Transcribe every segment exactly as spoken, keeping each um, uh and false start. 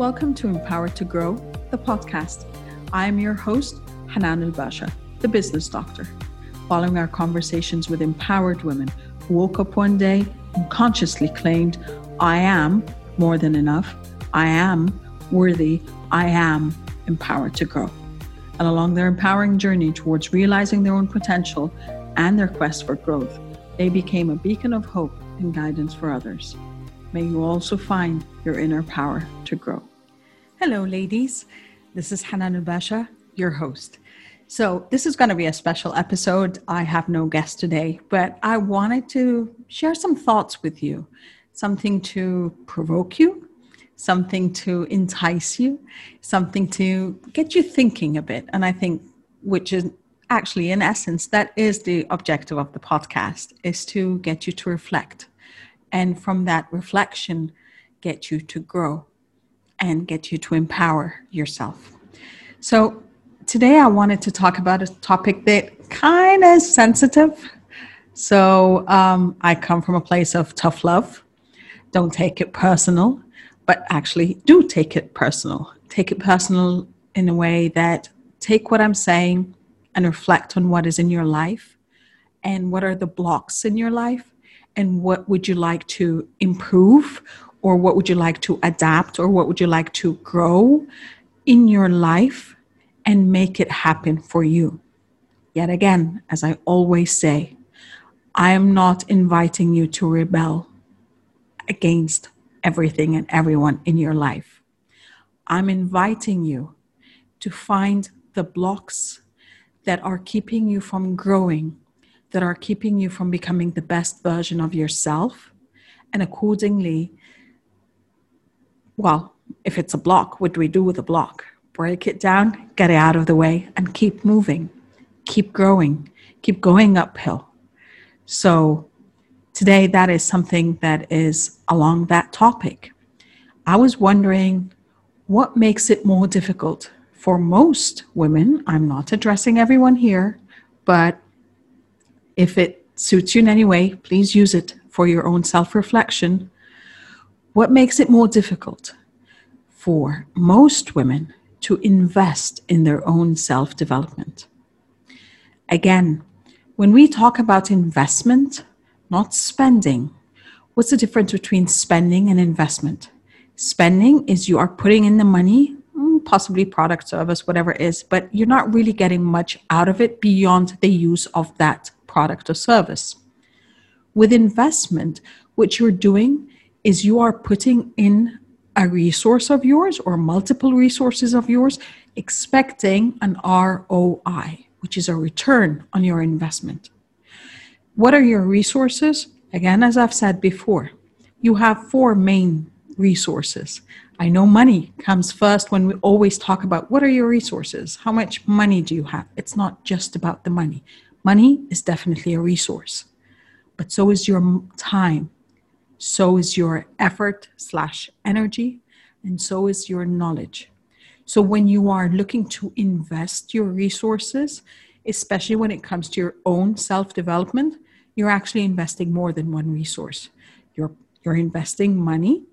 Welcome to Empowered to Grow, the podcast. I am your host, Hanan El Basha, the business doctor. Following our conversations with empowered women who woke up one day and consciously claimed, I am more than enough, I am worthy, I am empowered to grow. And along their empowering journey towards realizing their own potential and their quest for growth, they became a beacon of hope and guidance for others. May you also find your inner power to grow. Hello, ladies. This is Hanan El Basha, your host. So this is going to be a special episode. I have no guest today, but I wanted to share some thoughts with you, something to provoke you, something to entice you, something to get you thinking a bit. And I think, which is actually in essence, that is the objective of the podcast, is to get you to reflect. And from that reflection, get you to grow and get you to empower yourself. So today I wanted to talk about a topic that kind of is sensitive. So um, I come from a place of tough love. Don't take it personal, but actually do take it personal. Take it personal in a way that take what I'm saying and reflect on what is in your life and what are the blocks in your life. And what would you like to improve, or what would you like to adapt, or what would you like to grow in your life and make it happen for you? Yet again, as I always say, I am not inviting you to rebel against everything and everyone in your life. I'm inviting you to find the blocks that are keeping you from growing, that are keeping you from becoming the best version of yourself. And accordingly, well, if it's a block, what do we do with a block? Break it down, get it out of the way, and keep moving, keep growing, keep going uphill. So today, that is something that is along that topic. I was wondering what makes it more difficult for most women. I'm not addressing everyone here, but if it suits you in any way, please use it for your own self-reflection. What makes it more difficult for most women to invest in their own self-development? Again, when we talk about investment, not spending, what's the difference between spending and investment? Spending is you are putting in the money, possibly product, service, whatever it is, but you're not really getting much out of it beyond the use of that product or service. With investment, what you're doing is you are putting in a resource of yours or multiple resources of yours, expecting an R O I, which is a return on your investment. What are your resources? Again, as I've said before, you have four main resources. I know money comes first when we always talk about what are your resources? How much money do you have? It's not just about the money. Money is definitely a resource, but so is your time. So is your effort slash energy, and so is your knowledge. So when you are looking to invest your resources, especially when it comes to your own self-development, you're actually investing more than one resource. You're, you're investing money.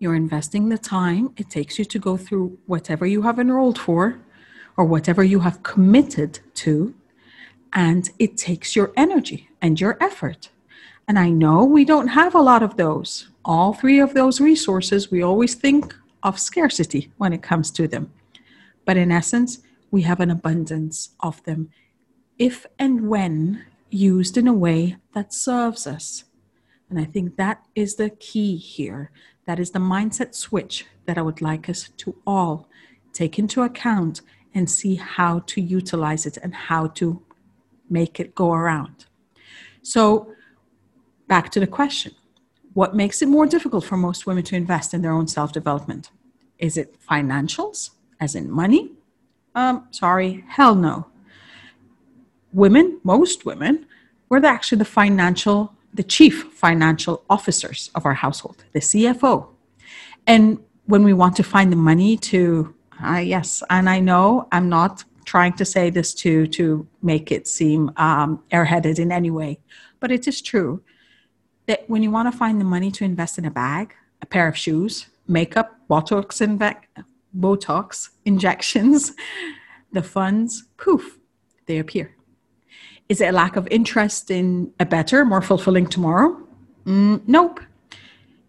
You're investing the time it takes you to go through whatever you have enrolled for or whatever you have committed to. And it takes your energy and your effort. And I know we don't have a lot of those. All three of those resources, we always think of scarcity when it comes to them. But in essence, we have an abundance of them if and when used in a way that serves us. And I think that is the key here. That is the mindset switch that I would like us to all take into account and see how to utilize it and how to make it go around. So back to the question, what makes it more difficult for most women to invest in their own self-development? Is it financials, as in money? Um, sorry, hell no. Women, most women, were actually the financial, the chief financial officers of our household, the C F O. And when we want to find the money to, uh, yes, and I know I'm not trying to say this to, to make it seem um, airheaded in any way. But it is true that when you want to find the money to invest in a bag, a pair of shoes, makeup, Botox, and back, Botox injections, the funds, poof, they appear. Is it a lack of interest in a better, more fulfilling tomorrow? Mm, nope.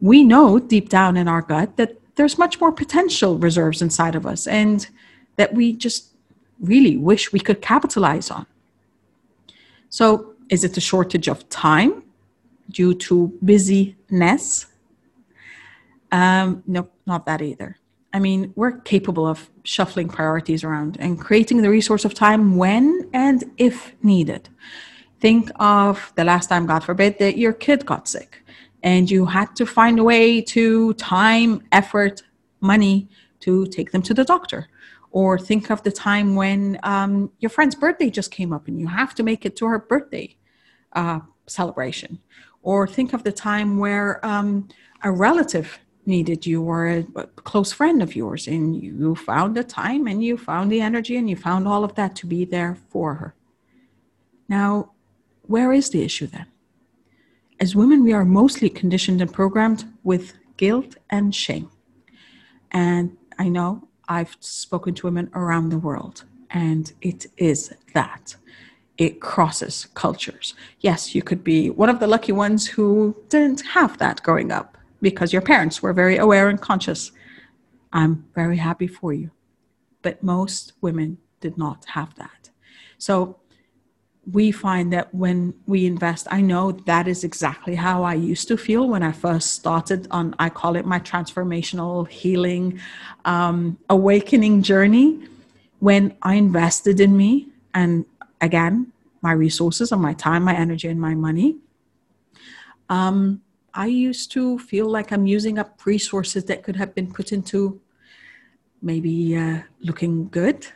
We know deep down in our gut that there's much more potential reserves inside of us and that we just really wish we could capitalize on. So is it a shortage of time due to busyness? Um, nope, not that either. I mean, we're capable of shuffling priorities around and creating the resource of time when and if needed. Think of the last time, God forbid, that your kid got sick and you had to find a way to time, effort, money to take them to the doctor. Or think of the time when um, your friend's birthday just came up and you have to make it to her birthday uh, celebration. Or think of the time where um, a relative needed you or a close friend of yours, and you found the time and you found the energy and you found all of that to be there for her. Now, where is the issue then? As women, we are mostly conditioned and programmed with guilt and shame. And I know I've spoken to women around the world, and it is that. It crosses cultures. Yes, you could be one of the lucky ones who didn't have that growing up, because your parents were very aware and conscious. I'm very happy for you. But most women did not have that. So we find that when we invest, I know that is exactly how I used to feel when I first started on, I call it my transformational healing, um, awakening journey. When I invested in me, and again, my resources and my time, my energy and my money, um, I used to feel like I'm using up resources that could have been put into maybe uh, looking good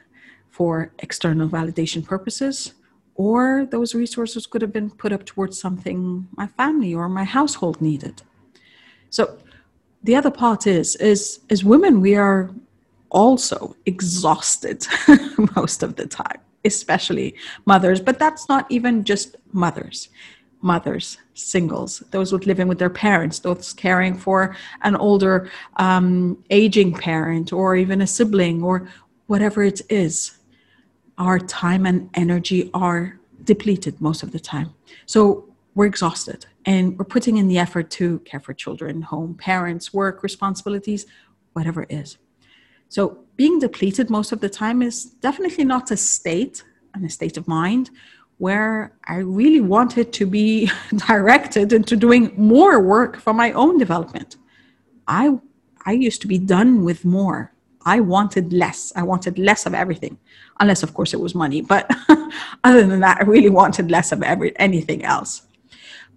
for external validation purposes, or those resources could have been put up towards something my family or my household needed. So the other part is, is as women, we are also exhausted most of the time, especially mothers, but that's not even just mothers. Mothers, singles, those with living with their parents, those caring for an older um, aging parent or even a sibling or whatever it is, our time and energy are depleted most of the time. So we're exhausted and we're putting in the effort to care for children, home, parents, work, responsibilities, whatever it is. So being depleted most of the time is definitely not a state and a state of mind where I really wanted to be directed into doing more work for my own development. I I used to be done with more. I wanted less. I wanted less of everything, unless, of course, it was money. But other than that, I really wanted less of every, anything else.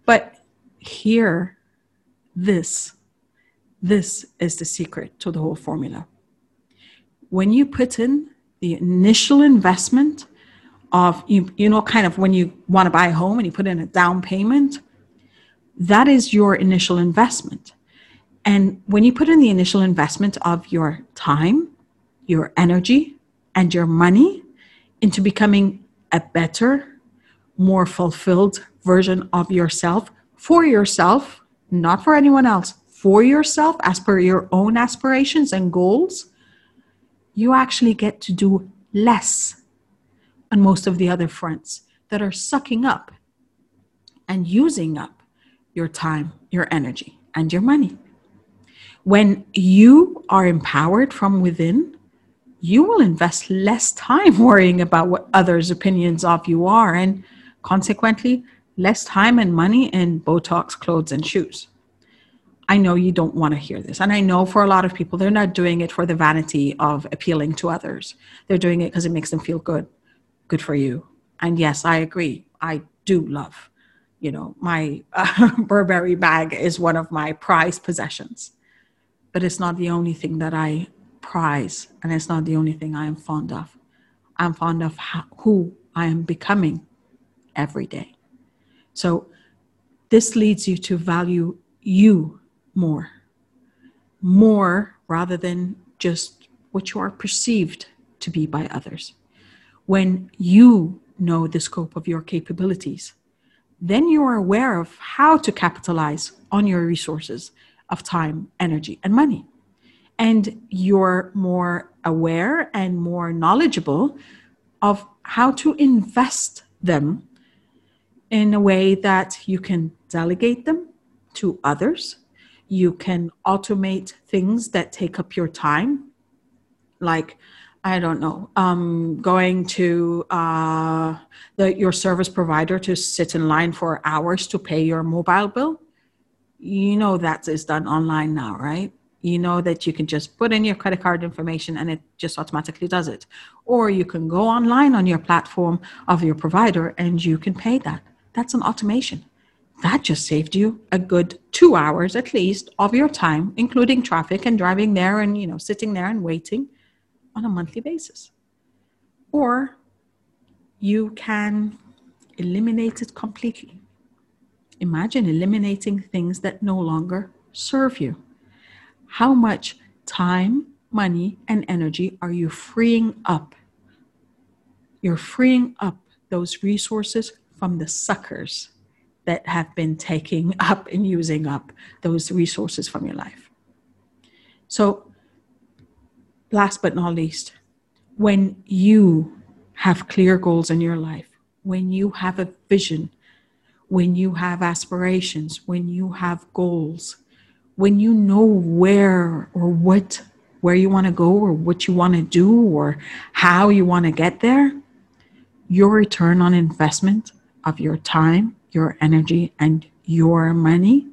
But here, this, this is the secret to the whole formula. When you put in the initial investment of, you, you know, kind of when you want to buy a home and you put in a down payment, that is your initial investment. And when you put in the initial investment of your time, your energy, and your money into becoming a better, more fulfilled version of yourself, for yourself, not for anyone else, for yourself, as per your own aspirations and goals, you actually get to do less on most of the other fronts that are sucking up and using up your time, your energy, and your money. When you are empowered from within, you will invest less time worrying about what others' opinions of you are, and consequently, less time and money in Botox, clothes, and shoes. I know you don't want to hear this. And I know for a lot of people, they're not doing it for the vanity of appealing to others. They're doing it because it makes them feel good. Good for you. And yes, I agree. I do love, you know, my uh, Burberry bag is one of my prized possessions, but it's not the only thing that I prize. And it's not the only thing I am fond of. I'm fond of how, who I am becoming every day. So this leads you to value you more, more rather than just what you are perceived to be by others. When you know the scope of your capabilities, then you are aware of how to capitalize on your resources of time, energy, and money. and you're more aware and more knowledgeable of how to invest them in a way that you can delegate them to others. You can automate things that take up your time, like, I don't know, um, going to uh, the, your service provider to sit in line for hours to pay your mobile bill. You know that is done online now, right? You know that you can just put in your credit card information and it just automatically does it. Or you can go online on your platform of your provider and you can pay that. That's an automation. That just saved you a good two hours at least of your time, including traffic and driving there and, you know, sitting there and waiting on a monthly basis. Or you can eliminate it completely. Imagine eliminating things that no longer serve you. How much time, money, and energy are you freeing up? You're freeing up those resources from the suckers that have been taking up and using up those resources from your life. So, last but not least, when you have clear goals in your life, when you have a vision, when you have aspirations, when you have goals, when you know where or what, where you want to go or what you want to do or how you want to get there, your return on investment of your time, your energy, and your money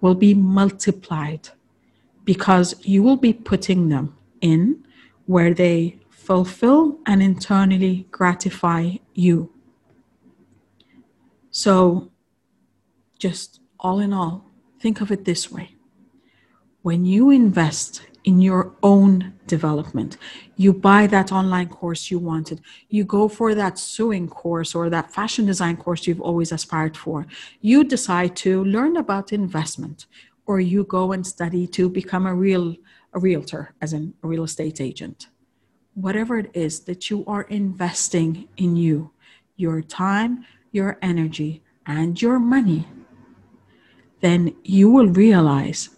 will be multiplied because you will be putting them in where they fulfill and internally gratify you. So just all in all, think of it this way. When you invest in your own development, you buy that online course you wanted, you go for that sewing course or that fashion design course you've always aspired for, you decide to learn about investment, or you go and study to become a real a realtor, as in a real estate agent. Whatever it is that you are investing in you, your time, your energy, and your money, then you will realize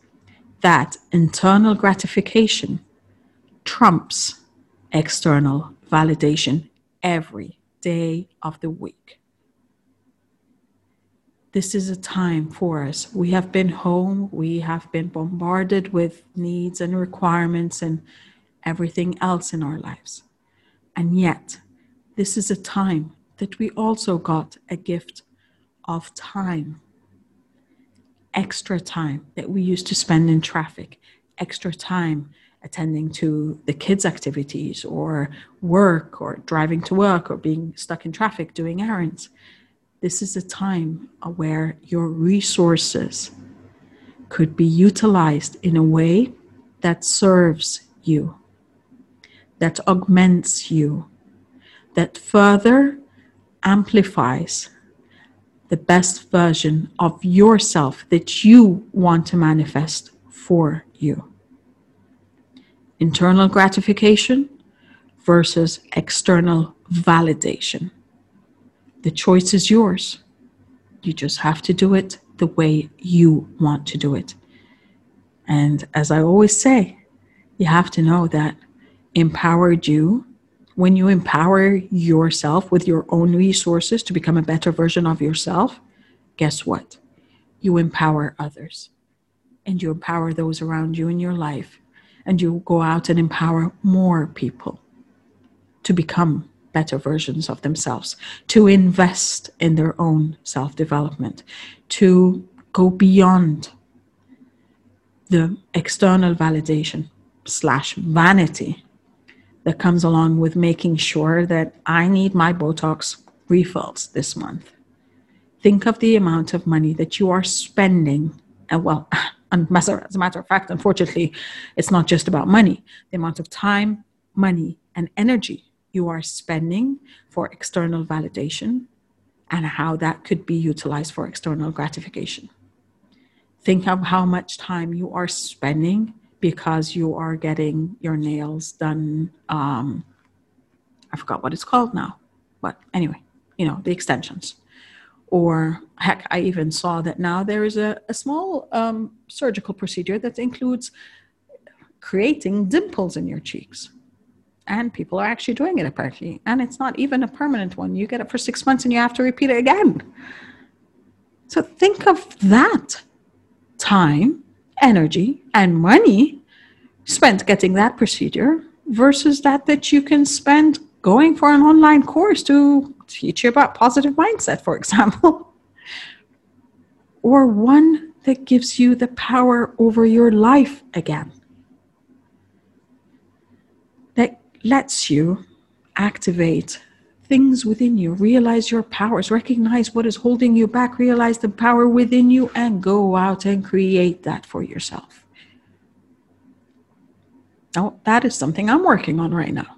that internal gratification trumps external validation every day of the week. This is a time for us. We have been home, we have been bombarded with needs and requirements and everything else in our lives. And yet, this is a time that we also got a gift of time. Extra time that we used to spend in traffic, extra time attending to the kids' activities or work or driving to work or being stuck in traffic doing errands. This is a time where your resources could be utilized in a way that serves you, that augments you, that further amplifies the best version of yourself that you want to manifest for you. Internal gratification versus external validation. The choice is yours. You just have to do it the way you want to do it. And as I always say, you have to know that empowered you, when you empower yourself with your own resources to become a better version of yourself, guess what? You empower others, and you empower those around you in your life, and you go out and empower more people to become better versions of themselves, to invest in their own self-development, to go beyond the external validation slash vanity that comes along with making sure that I need my Botox refills this month. Think of the amount of money that you are spending. And well, as a matter of fact, unfortunately, it's not just about money. The amount of time, money, and energy you are spending for external validation and how that could be utilized for external gratification. Think of how much time you are spending because you are getting your nails done. Um, I forgot what it's called now. But anyway, you know, the extensions. Or heck, I even saw that now there is a, a small um, surgical procedure that includes creating dimples in your cheeks. And people are actually doing it apparently. And it's not even a permanent one. You get it for six months and you have to repeat it again. So think of that time, energy, and money spent getting that procedure versus that that you can spend going for an online course to teach you about positive mindset, for example. Or one that gives you the power over your life again. That lets you activate things within you, realize your powers, recognize what is holding you back, realize the power within you, and go out and create that for yourself. Now, that is something I'm working on right now.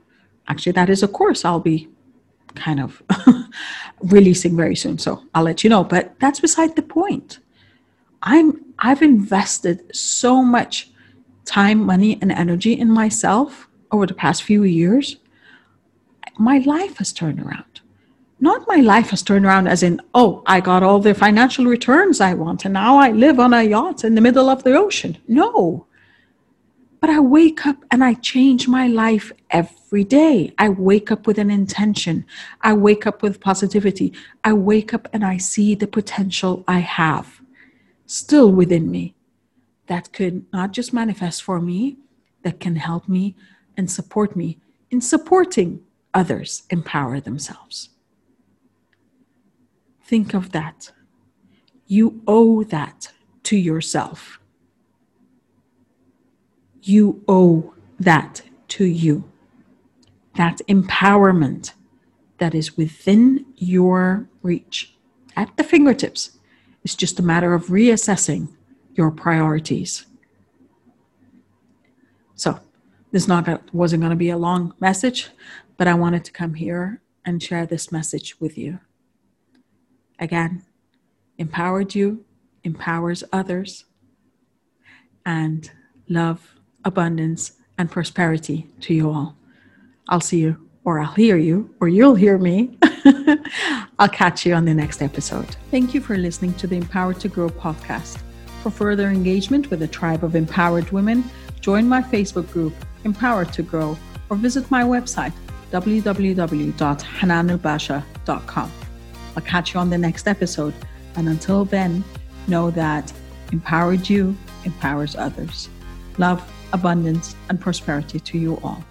Actually, that is a course I'll be kind of releasing very soon, so I'll let you know. But that's beside the point. I'm, I've invested so much time, money, and energy in myself over the past few years. My life has turned around. Not my life has turned around as in, oh, I got all the financial returns I want, and now I live on a yacht in the middle of the ocean. No. But I wake up and I change my life every day. I wake up with an intention. I wake up with positivity. I wake up and I see the potential I have still within me that could not just manifest for me, that can help me and support me in supporting others empower themselves. Think of that. You owe that to yourself. You owe that to you. That empowerment that is within your reach, at the fingertips. It's just a matter of reassessing your priorities. So, this not, wasn't going to be a long message, but I wanted to come here and share this message with you. Again, empowered you, empowers others, and love, abundance, and prosperity to you all. I'll see you, or I'll hear you, or you'll hear me. I'll catch you on the next episode. Thank you for listening to the Empowered to Grow podcast. For further engagement with a tribe of empowered women, join my Facebook group, Empowered to Grow, or visit my website, w w w dot hanan el basha dot com. I'll catch you on the next episode. And until then, know that empowered you empowers others. Love, abundance, and prosperity to you all.